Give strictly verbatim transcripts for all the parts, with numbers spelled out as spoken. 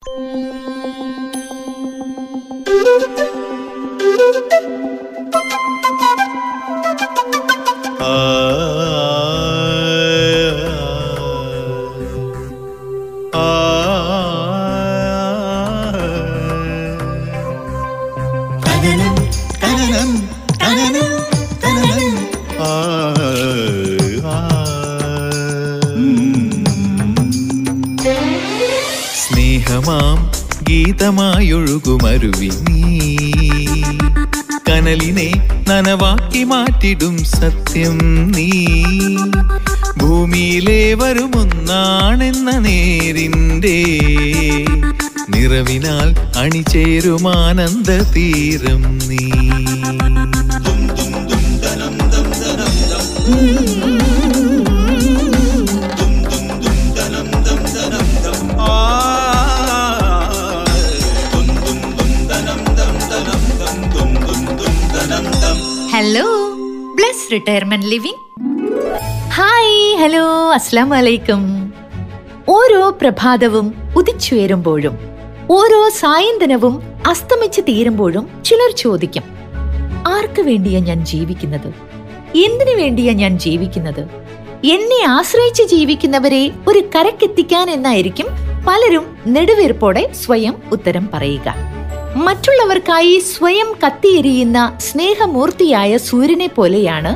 സ്നേഹമാം ഗീതമായൊഴുകുമരുവി നീ കനലിനെ നനവാക്കി മാറ്റിടും സത്യം നീ. ഭൂമിയിലെ വരുമൊന്നാണെന്ന നേരിൻ്റെ നിറവിനാൽ അണിചേരുമാനന്ദ തീരം നീ. Hello Bless retirement living. Hi, hello, അസ്സലാമു അലൈക്കും. ഓരോ പ്രഭാതവും ഉദിച്ചുയരുമ്പോഴും ഓരോ സായന്തനവും അസ്തമിച്ച് തീരുമ്പോഴും ചിലർ ചോദിക്കും, ആർക്ക് വേണ്ടിയാ ഞാൻ ജീവിക്കുന്നത്, എന്തിനു വേണ്ടിയാ ഞാൻ ജീവിക്കുന്നത്? എന്നെ ആശ്രയിച്ച് ജീവിക്കുന്നവരെ ഒരു കരക്കെത്തിക്കാൻ എന്നായിരിക്കും പലരും നെടുവീർപ്പോടെ സ്വയം ഉത്തരം പറയുക. മറ്റുള്ളവർക്കായി സ്വയം കത്തിയെരിയുന്ന സ്നേഹമൂർത്തിയായ സൂര്യനെ പോലെയാണ്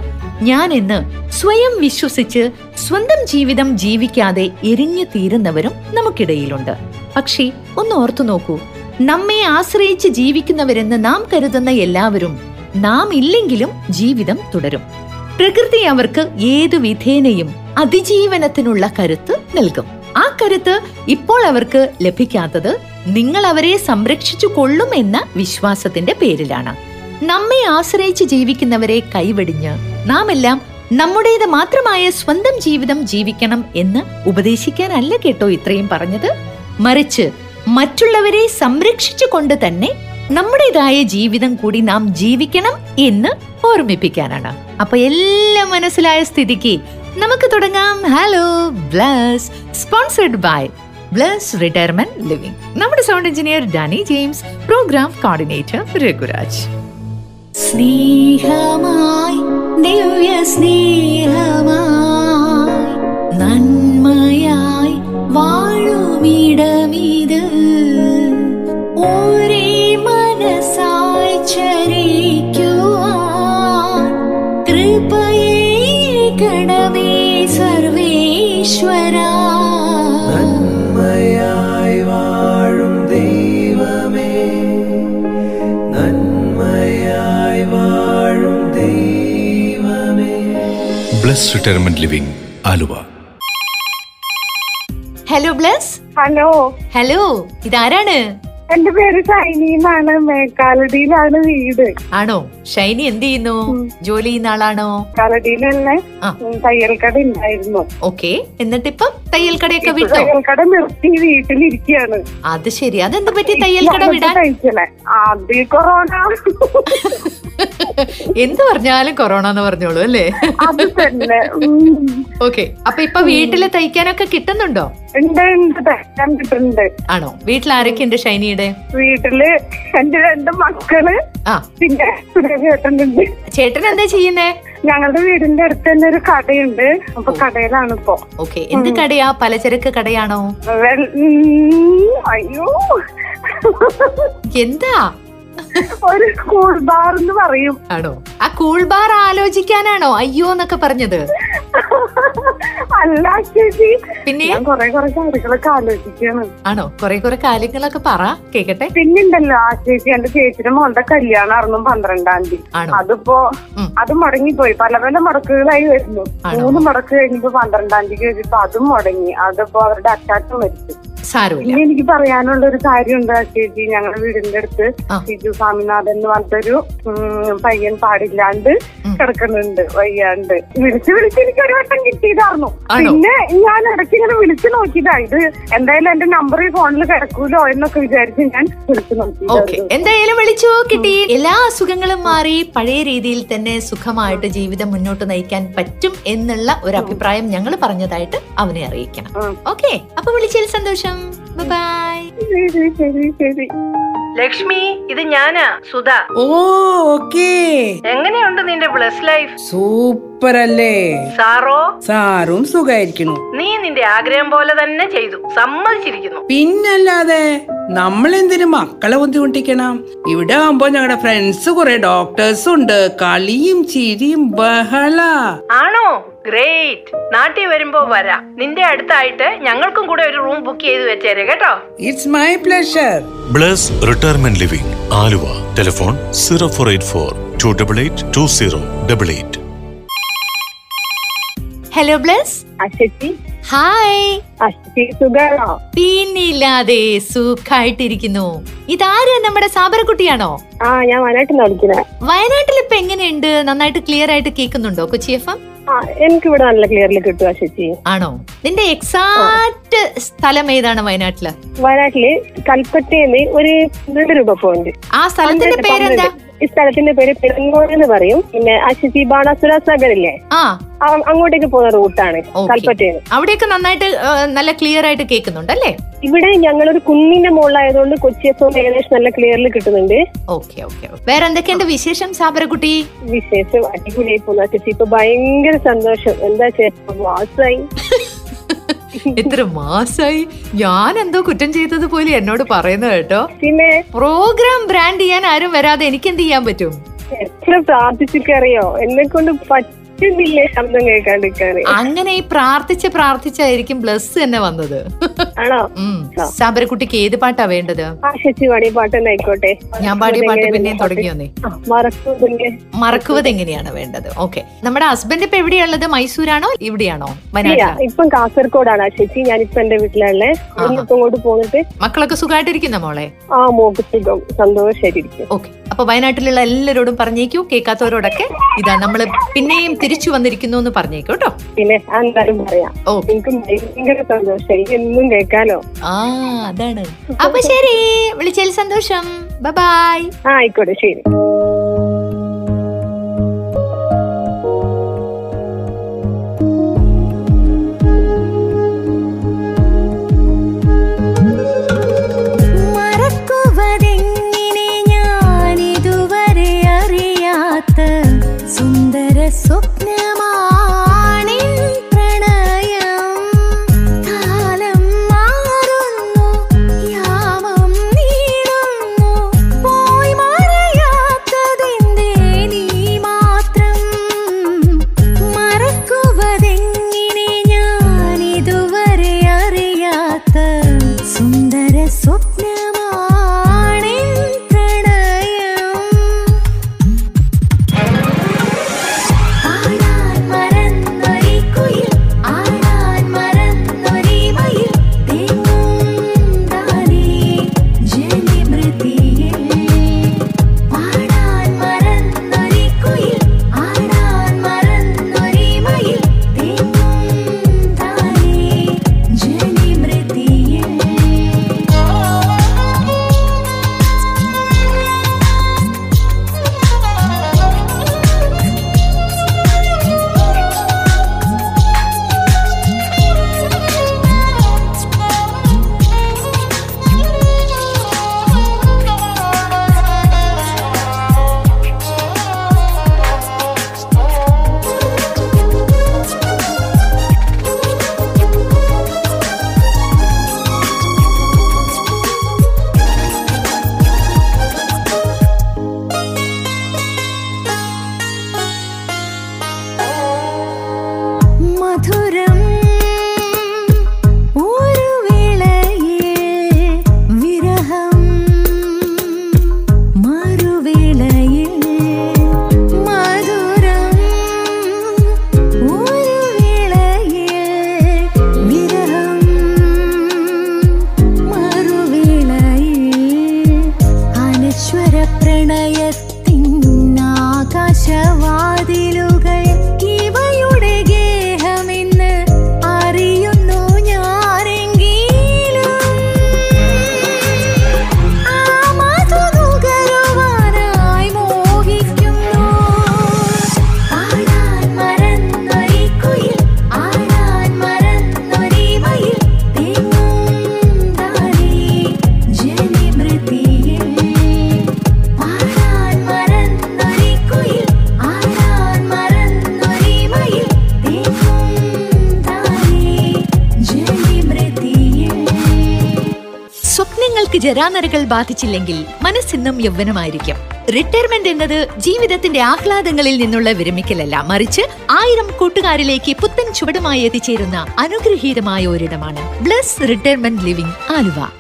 ഞാൻ എന്ന് സ്വയം വിശ്വസിച്ച് സ്വന്തം ജീവിതം ജീവിക്കാതെ എരിഞ്ഞു തീരുന്നവരും നമുക്കിടയിലുണ്ട്. പക്ഷേ ഒന്ന് ഓർത്തു നോക്കൂ, നമ്മെ ആശ്രയിച്ച് ജീവിക്കുന്നവരെന്ന് നാം കരുതുന്ന എല്ലാവരും നാം ഇല്ലെങ്കിലും ജീവിതം തുടരും. പ്രകൃതി അവർക്ക് ഏതു വിധേനയും അതിജീവനത്തിനുള്ള കരുത്ത് നൽകും. ആ കരുത്ത് ഇപ്പോൾ അവർക്ക് ലഭിക്കാത്തത് നിങ്ങൾ അവരെ സംരക്ഷിച്ചു കൊള്ളും എന്ന വിശ്വാസത്തിന്റെ പേരിലാണ്. നമ്മെ ആശ്രയിച്ച് ജീവിക്കുന്നവരെ കൈവെടിഞ്ഞ് നാം എല്ലാം നമ്മുടേത് മാത്രമായ സ്വന്തം ജീവിതം ജീവിക്കണം എന്ന് ഉപദേശിക്കാനല്ല കേട്ടോ ഇത്രയും പറഞ്ഞത്. മറിച്ച് മറ്റുള്ളവരെ സംരക്ഷിച്ചു കൊണ്ട് തന്നെ നമ്മുടേതായ ജീവിതം കൂടി നാം ജീവിക്കണം എന്ന് ഓർമ്മിപ്പിക്കാനാണ്. അപ്പൊ എല്ലാം മനസ്സിലായ സ്ഥിതിക്ക് നമുക്ക് തുടങ്ങാം. Hello Bless, sponsored by Bless retirement living. നമ്മുടെ sound engineer Danny James, programme coordinator Raghuraj. സ്നേഹമായി, ദിവ്യ സ്നേഹമായി, നന്മയായി വാഴുമിടമിത്, ഒരേ മനസ്സായി ചരിക്കുവാൻ കൃപയെ കടമേ സർവേശ്വര. Hello bless. ഹലോ ഹലോ, ഇതാരാണ്? എന്റെ പേര് ഷൈനി എന്നാണ്, മേക്കാലടിയിലാണ് വീട്. ആണോ ഷൈനി, എന്ത് ചെയ്യുന്നു? ജോലി ചെയ്യുന്ന ആളാണോ? കാലടിയിലെ തയ്യൽക്കട ഉണ്ടായിരുന്നു. ഓക്കെ, എന്നിട്ടിപ്പം തയ്യൽക്കടയൊക്കെ വിട്ടു? തയ്യൽക്കട നിർത്തി വീട്ടിലിരിക്കുകയാണ്. അത് ശരി. അതെന്താ പറ്റി തയ്യൽക്കട വിടാൻ? അത് കൊറോണ. എന്ത് പറഞ്ഞാലും കൊറോണ എന്ന് പറഞ്ഞോളൂ അല്ലേ? ഓക്കെ. അപ്പൊ ഇപ്പൊ വീട്ടില് തയ്ക്കാനൊക്കെ കിട്ടുന്നുണ്ടോ? ആണോ? വീട്ടിൽ ആരൊക്കെ ഉണ്ട് ഷൈനിയുടെ? വീട്ടില് എന്റെ രണ്ട് മക്കള്, പിന്നെ ചേട്ടനുണ്ട്. ചേട്ടൻ എന്താ ചെയ്യുന്നേ? ഞങ്ങളുടെ വീടിന്റെ അടുത്ത് തന്നെ ഒരു കടയുണ്ട്, അപ്പൊ കടയിലാണ് ഇപ്പൊ. ഓക്കെ, എന്ത് കടയാ? പലചരക്ക് കടയാണോ? അയ്യോ എന്താ, ഒരു കൂൾ ബാർ എന്ന് പറയും. ആണോ? ആ കൂൾ ബാർ ആലോചിക്കാനാണോ അയ്യോ എന്നൊക്കെ പറഞ്ഞത്? അല്ല ചേച്ചി, പിന്നെ കൊറേ കൊറേ കാര്യങ്ങളൊക്കെ ആലോചിക്കാണ്. ആണോ? കൊറേ കൊറേ കാര്യങ്ങളൊക്കെ പറ കേക്കട്ടെ. പിന്നെണ്ടല്ലോ ആ ചേച്ചി, എന്റെ ചേച്ചിയുടെ മോളുടെ കല്യാണം ആയിരുന്നു പന്ത്രണ്ടാം തീയതി. അതിപ്പോ അത് മുടങ്ങിപ്പോയി, പല പല മുടക്കുകളായി വരുന്നു. മൂന്ന് മുടക്ക് കഴിഞ്ഞപ്പോ പന്ത്രണ്ടാം തീയതി കഴിഞ്ഞപ്പോ അതും മുടങ്ങി. അതിപ്പോ അവരുടെ അറ്റാക്ക് മരിച്ചു. പിന്നെ എനിക്ക് പറയാനുള്ള ഒരു കാര്യമുണ്ട് ചേച്ചി. ഞങ്ങളുടെ വീടിന്റെ അടുത്ത് ഷിജു സ്വാമിനാഥൻ എന്ന് പറഞ്ഞൊരു പയ്യൻ പാടില്ലാണ്ട് കിടക്കുന്നുണ്ട്, വയ്യാണ്ട്. വിളിച്ച് വിളിച്ച് എനിക്ക് ഒരു വട്ടം കിട്ടിയതായിരുന്നു. പിന്നെ ഞാൻ ഇടയ്ക്ക് ഇങ്ങനെ വിളിച്ചു നോക്കിയതാ, ഇത് എന്തായാലും എന്റെ നമ്പർ ഈ ഫോണിൽ കിടക്കൂലോ എന്നൊക്കെ വിചാരിച്ച് ഞാൻ വിളിച്ചു നോക്കി. എന്തായാലും വിളിച്ചു കിട്ടി. എല്ലാ അസുഖങ്ങളും മാറി പഴയ രീതിയിൽ തന്നെ സുഖമായിട്ട് ജീവിതം മുന്നോട്ട് നയിക്കാൻ പറ്റും എന്നുള്ള ഒരു അഭിപ്രായം ഞങ്ങൾ പറഞ്ഞതായിട്ട് അവനെ അറിയിക്കണം. ഓക്കെ, അപ്പൊ വിളിച്ചതിൽ സന്തോഷം. ബൈ. ശരി ശരി ശരി. ലക്ഷ്മി, ഇത് ഞാനാ, സുധ. ഓ ഓക്കേ, എങ്ങനെയുണ്ട് നിന്റെ പ്ലസ് ലൈഫ്? സൂപ്പർ അല്ലേ? സാറോ? സാറും സുഖായിരിക്കുന്നു. നീ നിന്റെ ആഗ്രഹം പോലെ തന്നെ ചെയ്തു, സമ്മതിച്ചിരിക്കുന്നു. പിന്നല്ലാതെ നമ്മൾ എന്തിനു മക്കളെ ബുദ്ധിമുട്ടിക്കണം? ഇവിടെ ആവുമ്പോ ഞങ്ങളുടെ ഫ്രണ്ട്സ് കുറെ ഡോക്ടേഴ്സും ഉണ്ട്, കളിയും ചിരിയും ബഹള. ആണോ? ഗ്രേറ്റ്. നാട്ടിൽ വരുമ്പോ വരാം. നിന്റെ അടുത്തായിട്ട് ഞങ്ങൾക്കും കൂടെ ഒരു റൂം ബുക്ക് ചെയ്ത് വെച്ചേരെ കേട്ടോ. It's my pleasure. Bless retirement living, Aluva. Telephone zero four eight four two double eight two zero double eight. Hello Bless. Aswathy. Hi Aswathy, സുഖാണോ? പിന്നില്ലാതെ, സുഖായിട്ടിരിക്കുന്നു. ഇതാരാ, നമ്മുടെ സാബറക്കുട്ടിയാണോ? ആ, ഞാൻ വയനാട്ടിലാണ് വിളിക്കുന്നത്. വയനാട്ടിൽ ഇപ്പൊ എങ്ങനെയുണ്ട്? നന്നായിട്ട് ക്ലിയർ ആയിട്ട് കേൾക്കുന്നുണ്ടോ കൊച്ചി എഫ് എം? എനിക്കിവിടെ നല്ല ക്ലിയറിൽ കിട്ടുക ചേച്ചി. ആണോ? നിന്റെ എക്സാക്ട് സ്ഥലം ഏതാണ് വയനാട്ടില്? വയനാട്ടില് കൽപ്പറ്റയില് ഒരു പന്ത്രണ്ട് രൂപ പോയിന്റ്. ആ സ്ഥലത്തിന്റെ പേരെന്താ? ഈ സ്ഥലത്തിന്റെ പേര് പെരുങ്ങോട് എന്ന് പറയും. പിന്നെ അശ്വതി ബാണാസുര സാഗറില്ലേ, അങ്ങോട്ടേക്ക് പോകുന്ന റൂട്ടാണ് കൽപ്പറ്റയിൽ. അവിടെയൊക്കെ നന്നായിട്ട് നല്ല ക്ലിയർ ആയിട്ട് കേൾക്കുന്നുണ്ടല്ലേ? ഇവിടെ ഞങ്ങളൊരു കുന്നിന്റെ മുകളിലായതുകൊണ്ട് കൊച്ചി എഫ്എം ഏകദേശം നല്ല ക്ലിയറിൽ കിട്ടുന്നുണ്ട്. Okay okay. വേറെ എന്തൊക്കെയുണ്ട് വിശേഷം സാബറക്കുട്ടി? വിശേഷം അടിപൊളിയായി പോകുന്ന ചേച്ചി. ഇപ്പൊ ഭയങ്കര സന്തോഷം. എന്താ ചേച്ചി, മാസായി. എത്ര മാസായി? ഞാൻ എന്തോ കുറ്റം ചെയ്തത് പോലെ എന്നോട് പറയുന്നത് കേട്ടോ. പിന്നെ പ്രോഗ്രാം ബ്രാൻഡ് ചെയ്യാൻ ആരും വരാതെ എനിക്ക് എന്ത് ചെയ്യാൻ പറ്റും? എത്ര പ്രാർത്ഥിച്ചിട്ടറിയോ, എന്നെ കൊണ്ട് പറ്റുന്നില്ലേ ശബ്ദം കേൾക്കാണ്ടിരിക്കാൻ. അങ്ങനെ ഈ പ്രാർത്ഥിച്ച് പ്രാർത്ഥിച്ചായിരിക്കും ബ്ലസ് തന്നെ വന്നത്. ആണോ? സാബറക്കുട്ടിക്ക് ഏത് പാട്ടാ വേണ്ടത്? പാട്ടെ ഞാൻ പാടിയ പാട്ട് പിന്നെയും തുടങ്ങിയോന്നേ. മറക്കുവത് എങ്ങനെയാണ് വേണ്ടത്? ഓക്കെ. നമ്മുടെ ഹസ്ബൻഡ് ഇപ്പൊ എവിടെയുള്ളത്? മൈസൂരാണോ ഇവിടെയാണോ? ഇപ്പം കാസർഗോഡാണ് ചേച്ചി. ഞാനിപ്പോ എന്റെ വീട്ടിലാണല്ലേ. ഇങ്ങോട്ട് പോന്നിട്ട് മക്കളൊക്കെ സുഖമായിട്ടിരിക്കുന്ന മോളെ? ആ, മോക്ക് സുഖം, സന്തോഷമായിട്ടിരിക്കും. ഓക്കെ. അപ്പൊ വയനാട്ടിലുള്ള എല്ലാരോടും പറഞ്ഞേക്കൂ, കേൾക്കാത്തവരോടൊക്കെ ഇതാ നമ്മള് പിന്നെയും തിരിച്ചു വന്നിരിക്കുന്നു എന്ന് പറഞ്ഞേക്കൂ കേട്ടോ. പിന്നെ എന്തായാലും പറയാം. എനിക്ക് ഭയങ്കര സന്തോഷമായി എന്നും കേൾക്കാലോ. ആ, അതാണ്. അപ്പൊ ശരി, വിളിച്ചതിൽ സന്തോഷം. Bye bye. ആയിക്കോട്ടെ, ശരി. സ്വപ്നങ്ങൾക്ക് ജരാനരകൾ ബാധിച്ചില്ലെങ്കിൽ മനസ്സിന്നും യൗവനമായിരിക്കും. റിട്ടയർമെന്റ് എന്നത് ജീവിതത്തിന്റെ ആഹ്ലാദങ്ങളിൽ നിന്നുള്ള വിരമിക്കലല്ല, മറിച്ച് ആയിരം കൂട്ടുകാരിലേക്ക് പുത്തൻ ചുവടുമായി എത്തിച്ചേരുന്ന അനുഗ്രഹീതമായ ഒരിടമാണ് ബ്ലസ് റിട്ടയർമെന്റ് ലിവിംഗ് ആലുവ.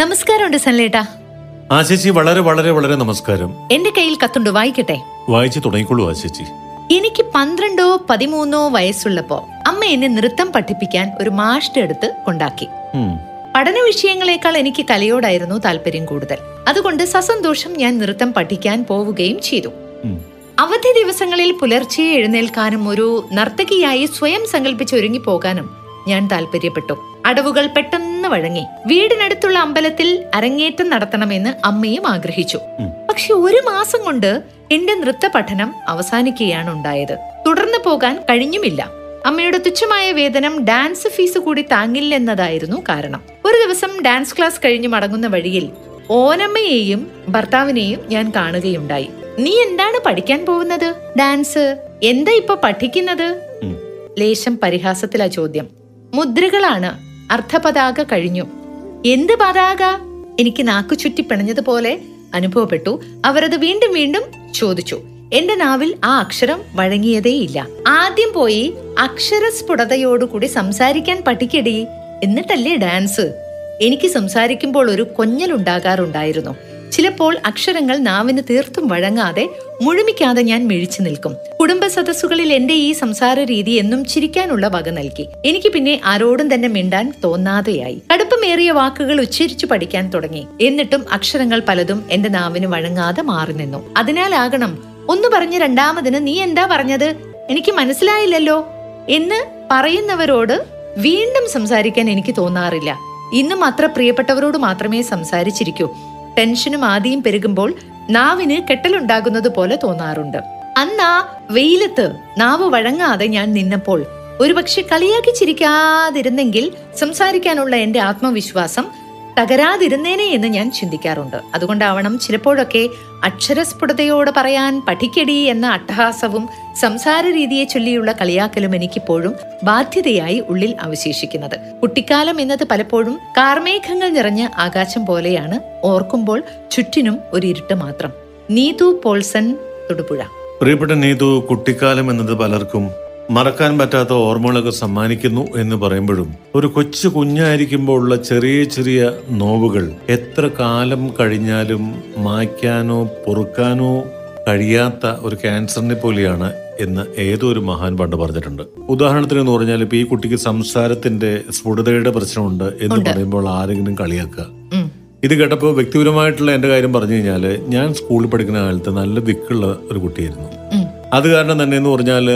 നമസ്കാരമുണ്ട് സൻലേട്ടാ. ആ ചേച്ചി, വളരെ വളരെ വളരെ നമസ്കാരം. എന്റെ കയ്യിൽ കത്തുണ്ട്, വായിക്കട്ടെ? വായിച്ചു തുടങ്ങിക്കോളൂ ആ ചേച്ചി. എനിക്ക് പന്ത്രണ്ടോ പതിമൂന്നോ വയസ്സുള്ളപ്പോ അമ്മ എന്നെ നൃത്തം പഠിപ്പിക്കാൻ ഒരു മാസ്റ്റർ എടുത്ത് കൊണ്ടാക്കി. പഠന വിഷയങ്ങളെക്കാൾ എനിക്ക് കലയോടായിരുന്നു താല്പര്യം കൂടുതൽ. അതുകൊണ്ട് സസന്തോഷം ഞാൻ നൃത്തം പഠിക്കാൻ പോവുകയും ചെയ്തു. അവധി ദിവസങ്ങളിൽ പുലർച്ചെ എഴുന്നേൽക്കാനും ഒരു നർത്തകിയായി സ്വയം സങ്കല്പിച്ച് ഒരുങ്ങി പോകാനും ഞാൻ താല്പര്യപ്പെട്ടു. അടവുകൾ പെട്ടെന്ന് വഴങ്ങി. വീടിനടുത്തുള്ള അമ്പലത്തിൽ അരങ്ങേറ്റം നടത്തണമെന്ന് അമ്മയും ആഗ്രഹിച്ചു. പക്ഷെ ഒരു മാസം കൊണ്ട് എന്റെ നൃത്ത പഠനം അവസാനിക്കുകയാണ് ഉണ്ടായത്. തുടർന്ന് പോകാൻ കഴിഞ്ഞുമില്ല. അമ്മയുടെ തുച്ഛമായ വേതനം ഡാൻസ് ഫീസ് കൂടി താങ്ങില്ലെന്നതായിരുന്നു കാരണം. ഒരു ദിവസം ഡാൻസ് ക്ലാസ് കഴിഞ്ഞ് മടങ്ങുന്ന വഴിയിൽ ഓനമ്മയെയും ഭർത്താവിനെയും ഞാൻ കാണുകയുണ്ടായി. നീ എന്താണ് പഠിക്കാൻ പോകുന്നത്? ഡാൻസ്. എന്താ ഇപ്പൊ പഠിക്കുന്നത്? ലേശം പരിഹാസത്തിലാ ചോദ്യം. മുദ്രകളാണ്. അർത്ഥപതാക കഴിഞ്ഞു. എന്ത് പതാക? എനിക്ക് നാക്കു ചുറ്റി പിണഞ്ഞതുപോലെ അനുഭവപ്പെട്ടു. അവരത് വീണ്ടും വീണ്ടും ചോദിച്ചു. എന്റെ നാവിൽ ആ അക്ഷരം വഴങ്ങിയതേയില്ല. ആദ്യം പോയി അക്ഷരസ്ഫുടതയോടുകൂടി സംസാരിക്കാൻ പഠിക്കടി, എന്നിട്ടല്ലേ ഡാൻസ്. എനിക്ക് സംസാരിക്കുമ്പോൾ ഒരു കൊഞ്ഞലുണ്ടാകാറുണ്ടായിരുന്നു. ചിലപ്പോൾ അക്ഷരങ്ങൾ നാവിന് തീർത്തും വഴങ്ങാതെ മുഴുമിക്കാതെ ഞാൻ മിഴിച്ചു നിൽക്കും. കുടുംബ സദസ്സുകളിൽ എന്റെ ഈ സംസാര രീതി എന്നും ചിരിക്കാനുള്ള വക നൽകി. എനിക്ക് പിന്നെ ആരോടും തന്നെ മിണ്ടാൻ തോന്നാതെയായി. കടുപ്പമേറിയ വാക്കുകൾ ഉച്ചരിച്ചു പഠിക്കാൻ തുടങ്ങി. എന്നിട്ടും അക്ഷരങ്ങൾ പലതും എന്റെ നാവിന് വഴങ്ങാതെ മാറി നിന്നു. അതിനാലാകണം ഒന്ന് പറഞ്ഞ് രണ്ടാമതിന് നീ എന്താ പറഞ്ഞത്, എനിക്ക് മനസ്സിലായില്ലല്ലോ എന്ന് പറയുന്നവരോട് വീണ്ടും സംസാരിക്കാൻ എനിക്ക് തോന്നാറില്ല. ഇന്നും അത്ര പ്രിയപ്പെട്ടവരോട് മാത്രമേ സംസാരിച്ചിരിക്കൂ. ടെൻഷനും ആദിയും പെരുകുമ്പോൾ നാവിന് കെട്ടലുണ്ടാകുന്നത് പോലെ തോന്നാറുണ്ട്. അന്നാ വെയിലത്ത് നാവ് വഴങ്ങാതെ ഞാൻ നിന്നപ്പോൾ ഒരുപക്ഷെ കളിയാക്കി ചിരിക്കാതിരുന്നെങ്കിൽ സംസാരിക്കാനുള്ള എന്റെ ആത്മവിശ്വാസം തകരാതിരുന്നേനെ എന്ന് ഞാൻ ചിന്തിക്കാറുണ്ട്. അതുകൊണ്ടാവണം ചിലപ്പോഴൊക്കെ അക്ഷരസ്ഫുടതയോടെ പറയാൻ പഠിക്കടി എന്ന അട്ടഹാസവും സംസാര രീതിയെ ചൊല്ലിയുള്ള കളിയാക്കലും എനിക്കിപ്പോഴും ബാധ്യതയായി ഉള്ളിൽ അവശേഷിക്കുന്നത്. കുട്ടിക്കാലം എന്നത് പലപ്പോഴും കാർമേഘങ്ങൾ നിറഞ്ഞ ആകാശം പോലെയാണ്. ഓർക്കുമ്പോൾ ചുറ്റിനും ഒരു ഇരുട്ട് മാത്രം. നീതു പോൾസൺ, തൊടുപുഴ. പ്രിയപ്പെട്ട നീതു, കുട്ടിക്കാലം എന്നത് പലർക്കും മറക്കാൻ പറ്റാത്ത ഓർമ്മകളൊക്കെ സമ്മാനിക്കുന്നു എന്ന് പറയുമ്പോഴും ഒരു കൊച്ചു കുഞ്ഞായിരിക്കുമ്പോൾ ഉള്ള ചെറിയ ചെറിയ നോവുകൾ എത്ര കാലം കഴിഞ്ഞാലും മായ്ക്കാനോ പൊറുക്കാനോ കഴിയാത്ത ഒരു ക്യാൻസറിനെ പോലെയാണ് എന്ന് ഏതോ ഒരു മഹാൻ പണ്ട് പറഞ്ഞിട്ടുണ്ട്. ഉദാഹരണത്തിന് എന്ന് പറഞ്ഞാൽ, ഇപ്പൊ ഈ കുട്ടിക്ക് സംസാരത്തിന്റെ സ്ഫുടതയുടെ പ്രശ്നമുണ്ട് എന്ന് പറയുമ്പോൾ ആരെങ്കിലും കളിയാക്കുക. ഇത് കേട്ടപ്പോൾ വ്യക്തിപരമായിട്ടുള്ള എന്റെ കാര്യം പറഞ്ഞു കഴിഞ്ഞാല്, ഞാൻ സ്കൂളിൽ പഠിക്കുന്ന കാലത്ത് നല്ല വിക്കുള്ള ഒരു കുട്ടിയായിരുന്നു. അത് കാരണം തന്നെ എന്ന് പറഞ്ഞാൽ,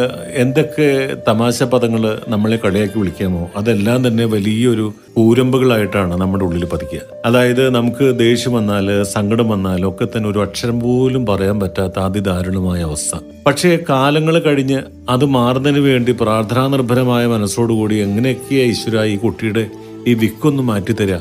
എന്തൊക്കെ തമാശ പദങ്ങൾ നമ്മളെ കളിയാക്കി വിളിക്കാമോ അതെല്ലാം തന്നെ വലിയൊരു കൂരമ്പുകളായിട്ടാണ് നമ്മുടെ ഉള്ളിൽ പതിക്കുക. അതായത് നമുക്ക് ദേഷ്യം വന്നാൽ, സങ്കടം വന്നാൽ ഒക്കെ തന്നെ ഒരു അക്ഷരം പോലും പറയാൻ പറ്റാത്ത അതിദാരുണമായ അവസ്ഥ. പക്ഷേ കാലങ്ങൾ കഴിഞ്ഞ് അത് മാറുന്നതിന് വേണ്ടി പ്രാർത്ഥനാ നിർഭരമായ മനസ്സോടുകൂടി എങ്ങനെയൊക്കെയാ ഈശ്വര ഈ കുട്ടിയുടെ ഈ വിക്കൊന്ന് മാറ്റിത്തരാ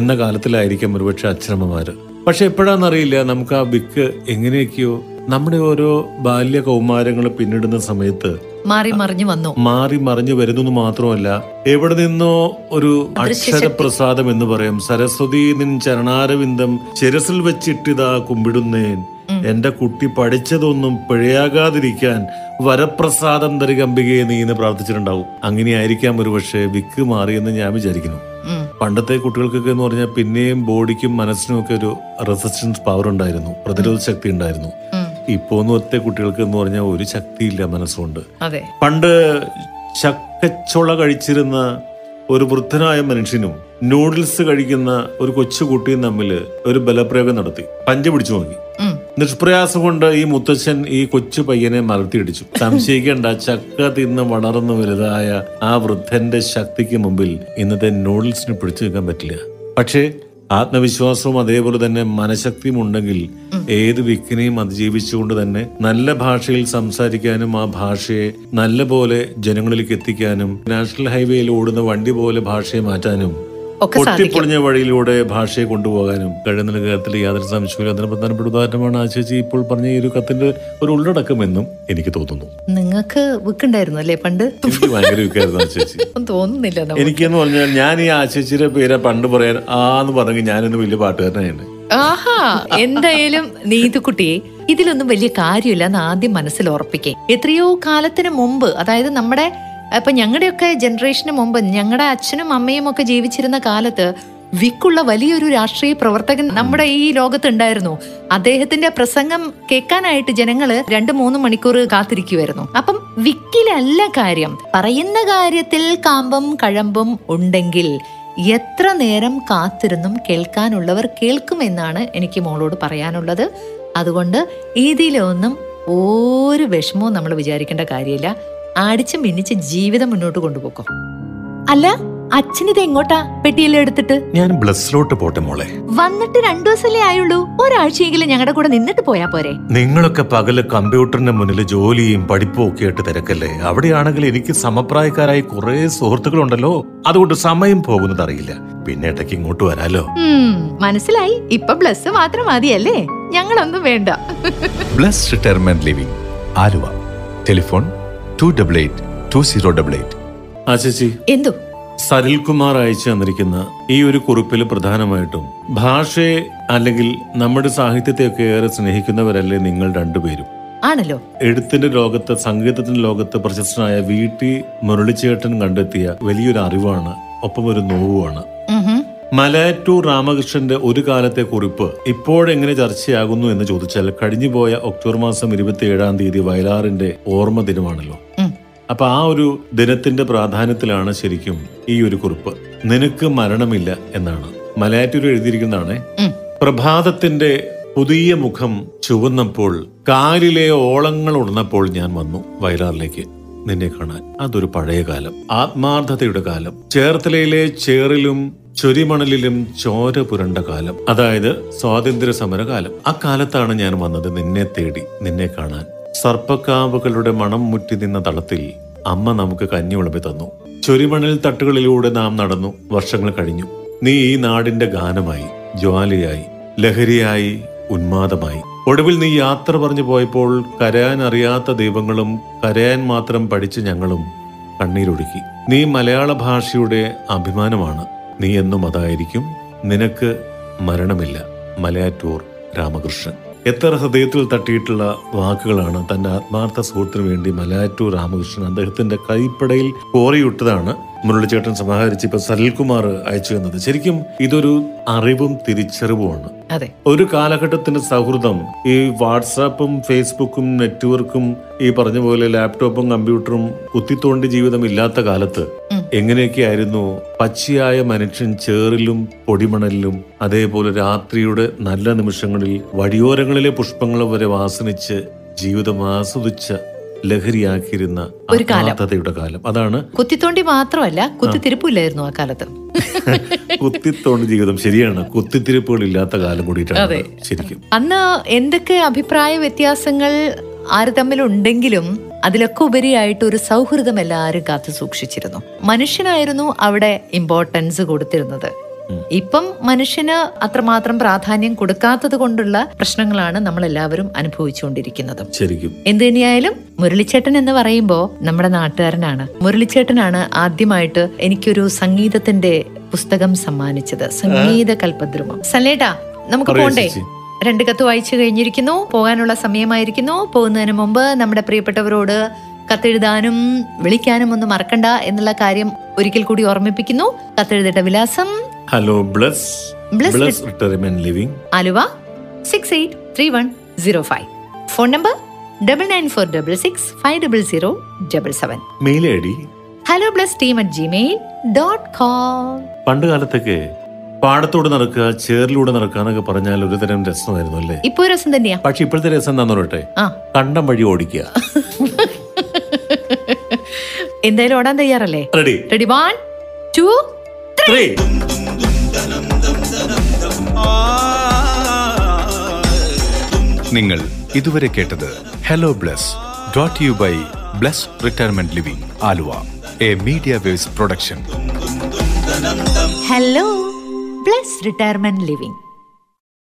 എന്ന കാലത്തിലായിരിക്കും ഒരുപക്ഷെ അച്ഛനമ്മമാർ. പക്ഷെ എപ്പോഴാണെന്നറിയില്ല, നമുക്ക് ആ വിക്ക് എങ്ങനെയൊക്കെയോ നമ്മുടെ ഓരോ ബാല്യ കൗമാരങ്ങൾ പിന്നിടുന്ന സമയത്ത് മാറി മറിഞ്ഞു വന്നു മാറി മറിഞ്ഞു വരുന്നു മാത്രമല്ല, എവിടെ നിന്നോ ഒരു അക്ഷരപ്രസാദം എന്ന് പറയും, സരസ്വതി നിൻ ചരണാരവിന്ദം ചിരസിൽ വെച്ചിട്ടിതാ കുമ്പിടുന്നേൻ, എന്റെ കുട്ടി പഠിച്ചതൊന്നും പിഴയാകാതിരിക്കാൻ വരപ്രസാദം തരികമ്പികയെ നീ എന്ന് പ്രാർത്ഥിച്ചിട്ടുണ്ടാവും. അങ്ങനെയായിരിക്കാം ഒരു പക്ഷേ വിക്ക് മാറിയെന്ന് ഞാൻ വിചാരിക്കുന്നു. പണ്ടത്തെ കുട്ടികൾക്കൊക്കെ എന്ന് പറഞ്ഞാൽ പിന്നെയും ബോഡിക്കും മനസ്സിനും ഒക്കെ ഒരു റെസിസ്റ്റൻസ് പവർ ഉണ്ടായിരുന്നു, പ്രതിരോധ ശക്തി ഉണ്ടായിരുന്നു. ഇപ്പോന്ന് ഒറ്റ കുട്ടികൾക്ക് എന്ന് പറഞ്ഞാൽ ഒരു ശക്തിയില്ല മനസ്സുകൊണ്ട്. പണ്ട് ചക്കച്ചൊള കഴിച്ചിരുന്ന ഒരു വൃദ്ധനായ മനുഷ്യനും നൂഡിൽസ് കഴിക്കുന്ന ഒരു കൊച്ചുകുട്ടിയും തമ്മിൽ ഒരു ബലപ്രയോഗം നടത്തി പഞ്ച പിടിച്ചു നോക്കി. നിഷ്പ്രയാസം കൊണ്ട് ഈ മുത്തച്ഛൻ ഈ കൊച്ചു പയ്യനെ മലർത്തിയിടിച്ചു. സംശയിക്കേണ്ട, ചക്ക തിന്ന് വളർന്നു വലുതായ ആ വൃദ്ധന്റെ ശക്തിക്ക് മുമ്പിൽ ഇന്നത്തെ നൂഡിൽസിന് പിടിച്ചു നിൽക്കാൻ പറ്റില്ല. പക്ഷേ ആത്മവിശ്വാസവും അതേപോലെ തന്നെ മനഃശക്തിയും ഉണ്ടെങ്കിൽ ഏത് വിഘ്നയും അതിജീവിച്ചുകൊണ്ട് തന്നെ നല്ല ഭാഷയിൽ സംസാരിക്കാനും ആ ഭാഷയെ നല്ല പോലെ ജനങ്ങളിലേക്ക് എത്തിക്കാനും നാഷണൽ ഹൈവേയിൽ ഓടുന്ന വണ്ടി പോലെ ഭാഷയെ മാറ്റാനും പൊട്ടിപ്പൊളിഞ്ഞ വഴിയിലൂടെ ഭാഷയെ കൊണ്ടുപോകാനും കഴിയുന്ന കാര്യത്തിൽ യാതൊരു സംശയമില്ല. അതിന് പ്രധാനപ്പെട്ട ഉദാഹരണമാണ് ആ ചേച്ചി ഇപ്പോൾ പറഞ്ഞ ഈ ഒരു കത്തിന്റെ ഒരു ഉള്ളടക്കം എന്നും എനിക്ക് തോന്നുന്നു. നിങ്ങൾക്ക് വിൽക്കുണ്ടായിരുന്നു അല്ലേ പണ്ട്? ഭയങ്കര വിൽക്കായിരുന്നു ആ ചേച്ചി. തോന്നുന്നില്ല എനിക്കെന്ന് പറഞ്ഞാൽ ഞാൻ ഈ ആ ചേച്ചിയുടെ പേരെ പണ്ട് പറയാൻ ആന്ന് പറഞ്ഞു ഞാനൊന്ന് വലിയ പാട്ടുകാരനായിരുന്നു. ആഹാ, എന്തായാലും നീതുക്കുട്ടിയെ ഇതിലൊന്നും വലിയ കാര്യമില്ല എന്ന് ആദ്യം മനസ്സിൽ ഉറപ്പിക്കേ. എത്രയോ കാലത്തിന് മുമ്പ്, അതായത് നമ്മുടെ അപ്പൊ ഞങ്ങളുടെയൊക്കെ ജനറേഷന് മുമ്പ്, ഞങ്ങളുടെ അച്ഛനും അമ്മയും ഒക്കെ ജീവിച്ചിരുന്ന കാലത്ത് വിക്കുള്ള വലിയൊരു രാഷ്ട്രീയ പ്രവർത്തകൻ നമ്മുടെ ഈ ലോകത്തുണ്ടായിരുന്നു. അദ്ദേഹത്തിന്റെ പ്രസംഗം കേൾക്കാനായിട്ട് ജനങ്ങള് രണ്ടു മൂന്ന് മണിക്കൂർ കാത്തിരിക്കുമായിരുന്നു. അപ്പം വിക്കിലല്ല കാര്യം, പറയുന്ന കാര്യത്തിൽ കാമ്പും കഴമ്പും ഉണ്ടെങ്കിൽ എത്ര നേരം കാത്തിരുന്നും കേൾക്കാനുള്ളവർ കേൾക്കുമെന്നാണ് എനിക്ക് മോളോട് പറയാനുള്ളത്. അതുകൊണ്ട് ഇതിലൊന്നും ഒരു വിഷമവും നമ്മൾ വിചാരിക്കേണ്ട കാര്യമില്ല. അടിച്ചും പിന്നിച്ച് ജീവിതം മുന്നോട്ട് കൊണ്ടുപോകും. അല്ല അച്ഛനിത് എങ്ങോട്ടാ പെട്ടിയെല്ലാം എടുത്തിട്ട്? ഞാൻ ബ്ലസ്സിലോട്ട് പോട്ടെ മോളെ. വന്നിട്ട് രണ്ടു ദിവസമല്ലേ ആയുള്ളൂ, ഒരാഴ്ചയെങ്കിലും ഞങ്ങളുടെ കൂടെ നിന്നിട്ട് പോയാ പോരെ? നിങ്ങളൊക്കെ പകല് കമ്പ്യൂട്ടറിന്റെ മുന്നിൽ ജോലിയും പഠിപ്പും ഒക്കെ ആയിട്ട് തിരക്കല്ലേ. അവിടെയാണെങ്കിൽ എനിക്ക് സമപ്രായക്കാരായി കുറെ സുഹൃത്തുക്കളുണ്ടല്ലോ, അതുകൊണ്ട് സമയം പോകുന്നത് അറിയില്ല. പിന്നെ ഇടയ്ക്ക് ഇങ്ങോട്ട് വരാലോ. മനസ്സിലായി, ഇപ്പൊ ബ്ലസ് മാത്രം മതിയല്ലേ, ഞങ്ങളൊന്നും വേണ്ട. Bless retirement living Aluva, telephone എന്തോ. സരിൽകുമാർ അയച്ചു തന്നിരിക്കുന്ന ഈ ഒരു കുറിപ്പിൽ പ്രധാനമായിട്ടും ഭാഷയെ അല്ലെങ്കിൽ നമ്മുടെ സാഹിത്യത്തെയൊക്കെ ഏറെ സ്നേഹിക്കുന്നവരല്ലേ നിങ്ങൾ രണ്ടുപേരും? ആണല്ലോ. എഴുത്തിന്റെ ലോകത്ത്, സംഗീതത്തിന്റെ ലോകത്ത് പ്രശസ്തനായ വി ടി മുരളിച്ചേട്ടൻ കണ്ടെത്തിയ വലിയൊരു അറിവാണ്, ഒപ്പം ഒരു നോവുമാണ്. മലയാറ്റൂർ രാമകൃഷ്ണന്റെ ഒരു കാലത്തെ കുറിപ്പ് ഇപ്പോഴെങ്ങനെ ചർച്ചയാകുന്നു എന്ന് ചോദിച്ചാൽ, കഴിഞ്ഞുപോയ ഒക്ടോബർ മാസം ഇരുപത്തി ഏഴാം തീയതി വയലാറിന്റെ ഓർമ്മ ദിനമാണല്ലോ. അപ്പൊ ആ ഒരു ദിനത്തിന്റെ പ്രാധാന്യത്തിലാണ് ശരിക്കും ഈ ഒരു കുറിപ്പ്. നിനക്ക് മരണമില്ല എന്നാണ് മലയാറ്റൂർ എഴുതിയിരിക്കുന്നതാണ്. പ്രഭാതത്തിന്റെ പുതിയ മുഖം ചുവന്നപ്പോൾ, കാലിലെ ഓളങ്ങൾ ഉണർന്നപ്പോൾ ഞാൻ വന്നു വയലാറിലേക്ക് നിന്നെ കാണാൻ. അതൊരു പഴയ കാലം, ആത്മാർത്ഥതയുടെ കാലം, ചേർത്തലയിലെ ചേറിലും ചൊരിമണലിലും ചോര പുരണ്ട കാലം, അതായത് സ്വാതന്ത്ര്യ സമരകാലം. ആ കാലത്താണ് ഞാൻ വന്നത് നിന്നെ തേടി, നിന്നെ കാണാൻ. സർപ്പക്കാവുകളുടെ മണം മുറ്റി നിന്ന തളത്തിൽ അമ്മ നമുക്ക് കഞ്ഞി വിളമ്പി തന്നു. ചൊരിമണൽ തട്ടുകളിലൂടെ നാം നടന്നു. വർഷങ്ങൾ കഴിഞ്ഞു. നീ ഈ നാടിന്റെ ഗാനമായി, ജ്വാലയായി, ലഹരിയായി, ഉന്മാദമായി. ഒടുവിൽ നീ യാത്ര പറഞ്ഞു പോയപ്പോൾ കരയാൻ അറിയാത്ത ദൈവങ്ങളും കരയാൻ മാത്രം പഠിച്ച ഞങ്ങളും കണ്ണീരൊഴുക്കി. നീ മലയാള ഭാഷയുടെ അഭിമാനമാണ്. നീ എന്നും അതായിരിക്കും. നിനക്ക് മരണമില്ല. മലയാറ്റൂർ രാമകൃഷ്ണൻ. എത്ര ഹൃദയത്തിൽ തട്ടിയിട്ടുള്ള വാക്കുകളാണ്. തന്റെ ആത്മാർത്ഥ സുഹൃത്തിനു വേണ്ടി മലയാറ്റൂർ രാമകൃഷ്ണൻ അദ്ദേഹത്തിന്റെ കൈപ്പടയിൽ കോറിയിട്ടതാണ് മുരളിച്ചേട്ടൻ സമാഹരിച്ച് ഇപ്പൊ സലിൽകുമാർ അയച്ചു എന്നത്. ശരിക്കും ഇതൊരു അറിവും തിരിച്ചറിവുമാണ്. ഒരു കാലഘട്ടത്തിന്റെ സൗഹൃദം ഈ വാട്സാപ്പും ഫേസ്ബുക്കും നെറ്റ്വർക്കും ഈ പറഞ്ഞ പോലെ ലാപ്ടോപ്പും കമ്പ്യൂട്ടറും കുത്തിത്തോണ്ടി ജീവിതം ഇല്ലാത്ത കാലത്ത് എങ്ങനെയൊക്കെയായിരുന്നു പച്ചയായ മനുഷ്യൻ ചേറിലും പൊടിമണലിലും, അതേപോലെ രാത്രിയുടെ നല്ല നിമിഷങ്ങളിൽ വഴിയോരങ്ങളിലെ പുഷ്പങ്ങൾ വരെ വാസനിച്ച് ജീവിതം ആസ്വദിച്ച, ലഹരിയാക്കിയിരുന്ന ഒരു കാലം. അതാണ് കുത്തിത്തോണ്ടി മാത്രമല്ല, കുത്തിത്തിരിപ്പില്ലായിരുന്നു ആ കാലത്ത്. കുത്തിത്തോണ്ടി ജീവിതം, ശരിയാണ്, കുത്തിത്തിരിപ്പുകൾ ഇല്ലാത്ത കാലം കൂടിയിട്ടാണ് ശരിക്കും. അന്ന് എന്തൊക്കെ അഭിപ്രായ വ്യത്യാസങ്ങൾ ആര് തമ്മിലുണ്ടെങ്കിലും അതിലൊക്കെ ഉപരിയായിട്ട് ഒരു സൗഹൃദം എല്ലാവരും കാത്തു സൂക്ഷിച്ചിരുന്നു. മനുഷ്യനായിരുന്നു അവിടെ ഇമ്പോർട്ടൻസ് കൊടുത്തിരുന്നത്. ഇപ്പം മനുഷ്യന് അത്രമാത്രം പ്രാധാന്യം കൊടുക്കാത്തത് കൊണ്ടുള്ള പ്രശ്നങ്ങളാണ് നമ്മൾ എല്ലാവരും അനുഭവിച്ചുകൊണ്ടിരിക്കുന്നത്. ശരിക്കും എന്ത് തന്നെയായാലും മുരളിച്ചേട്ടൻ എന്ന് പറയുമ്പോൾ നമ്മുടെ നാട്ടുകാരനാണ്. മുരളിച്ചേട്ടനാണ് ആദ്യമായിട്ട് എനിക്കൊരു സംഗീതത്തിന്റെ പുസ്തകം സമ്മാനിച്ചത്, സംഗീത കൽപദ്രുമം. സല്ലേട്ടാ, നമുക്ക് പോണ്ടേ? രണ്ട് കത്ത് വായിച്ചു കഴിഞ്ഞിരിക്കുന്നു, പോകാനുള്ള സമയമായിരിക്കുന്നു. പോകുന്നതിന് മുമ്പ് നമ്മുടെ പ്രിയപ്പെട്ടവരോട് കത്തെഴുതാനും വിളിക്കാനും ഒന്നും മറക്കണ്ട എന്നുള്ള കാര്യം ഒരിക്കൽ കൂടി ഓർമ്മിപ്പിക്കുന്നു. കത്തെഴുതേണ്ട വിലാസം: hello Bless, Bless retirement living, Aluva six eight three one zero five. Phone number double nine four double six five double zero double seven. Mail I D hello Bless team at Gmail dot com. പണ്ട് കാലത്തൊക്കെ പാടത്തോട് നടക്കുക, ചേറിലൂടെ നടക്കുക എന്നൊക്കെ പറഞ്ഞാൽ ഒരു തരം രസമായിരുന്നു അല്ലേ? ഇപ്പൊ രസം തന്നെയാ. പക്ഷെ ഇപ്പോഴത്തെ രസം എന്താന്ന് പറയട്ടെ, കണ്ടം വഴി ഓടിക്കുക. എന്തായാലും ഓടാൻ തയ്യാറല്ലേ? Ready ready one two three. നിങ്ങൾ ഇതുവരെ കേട്ടത് hello Bless brought you by Bless retirement living Aluva, a media waves production. Hello Bless retirement living.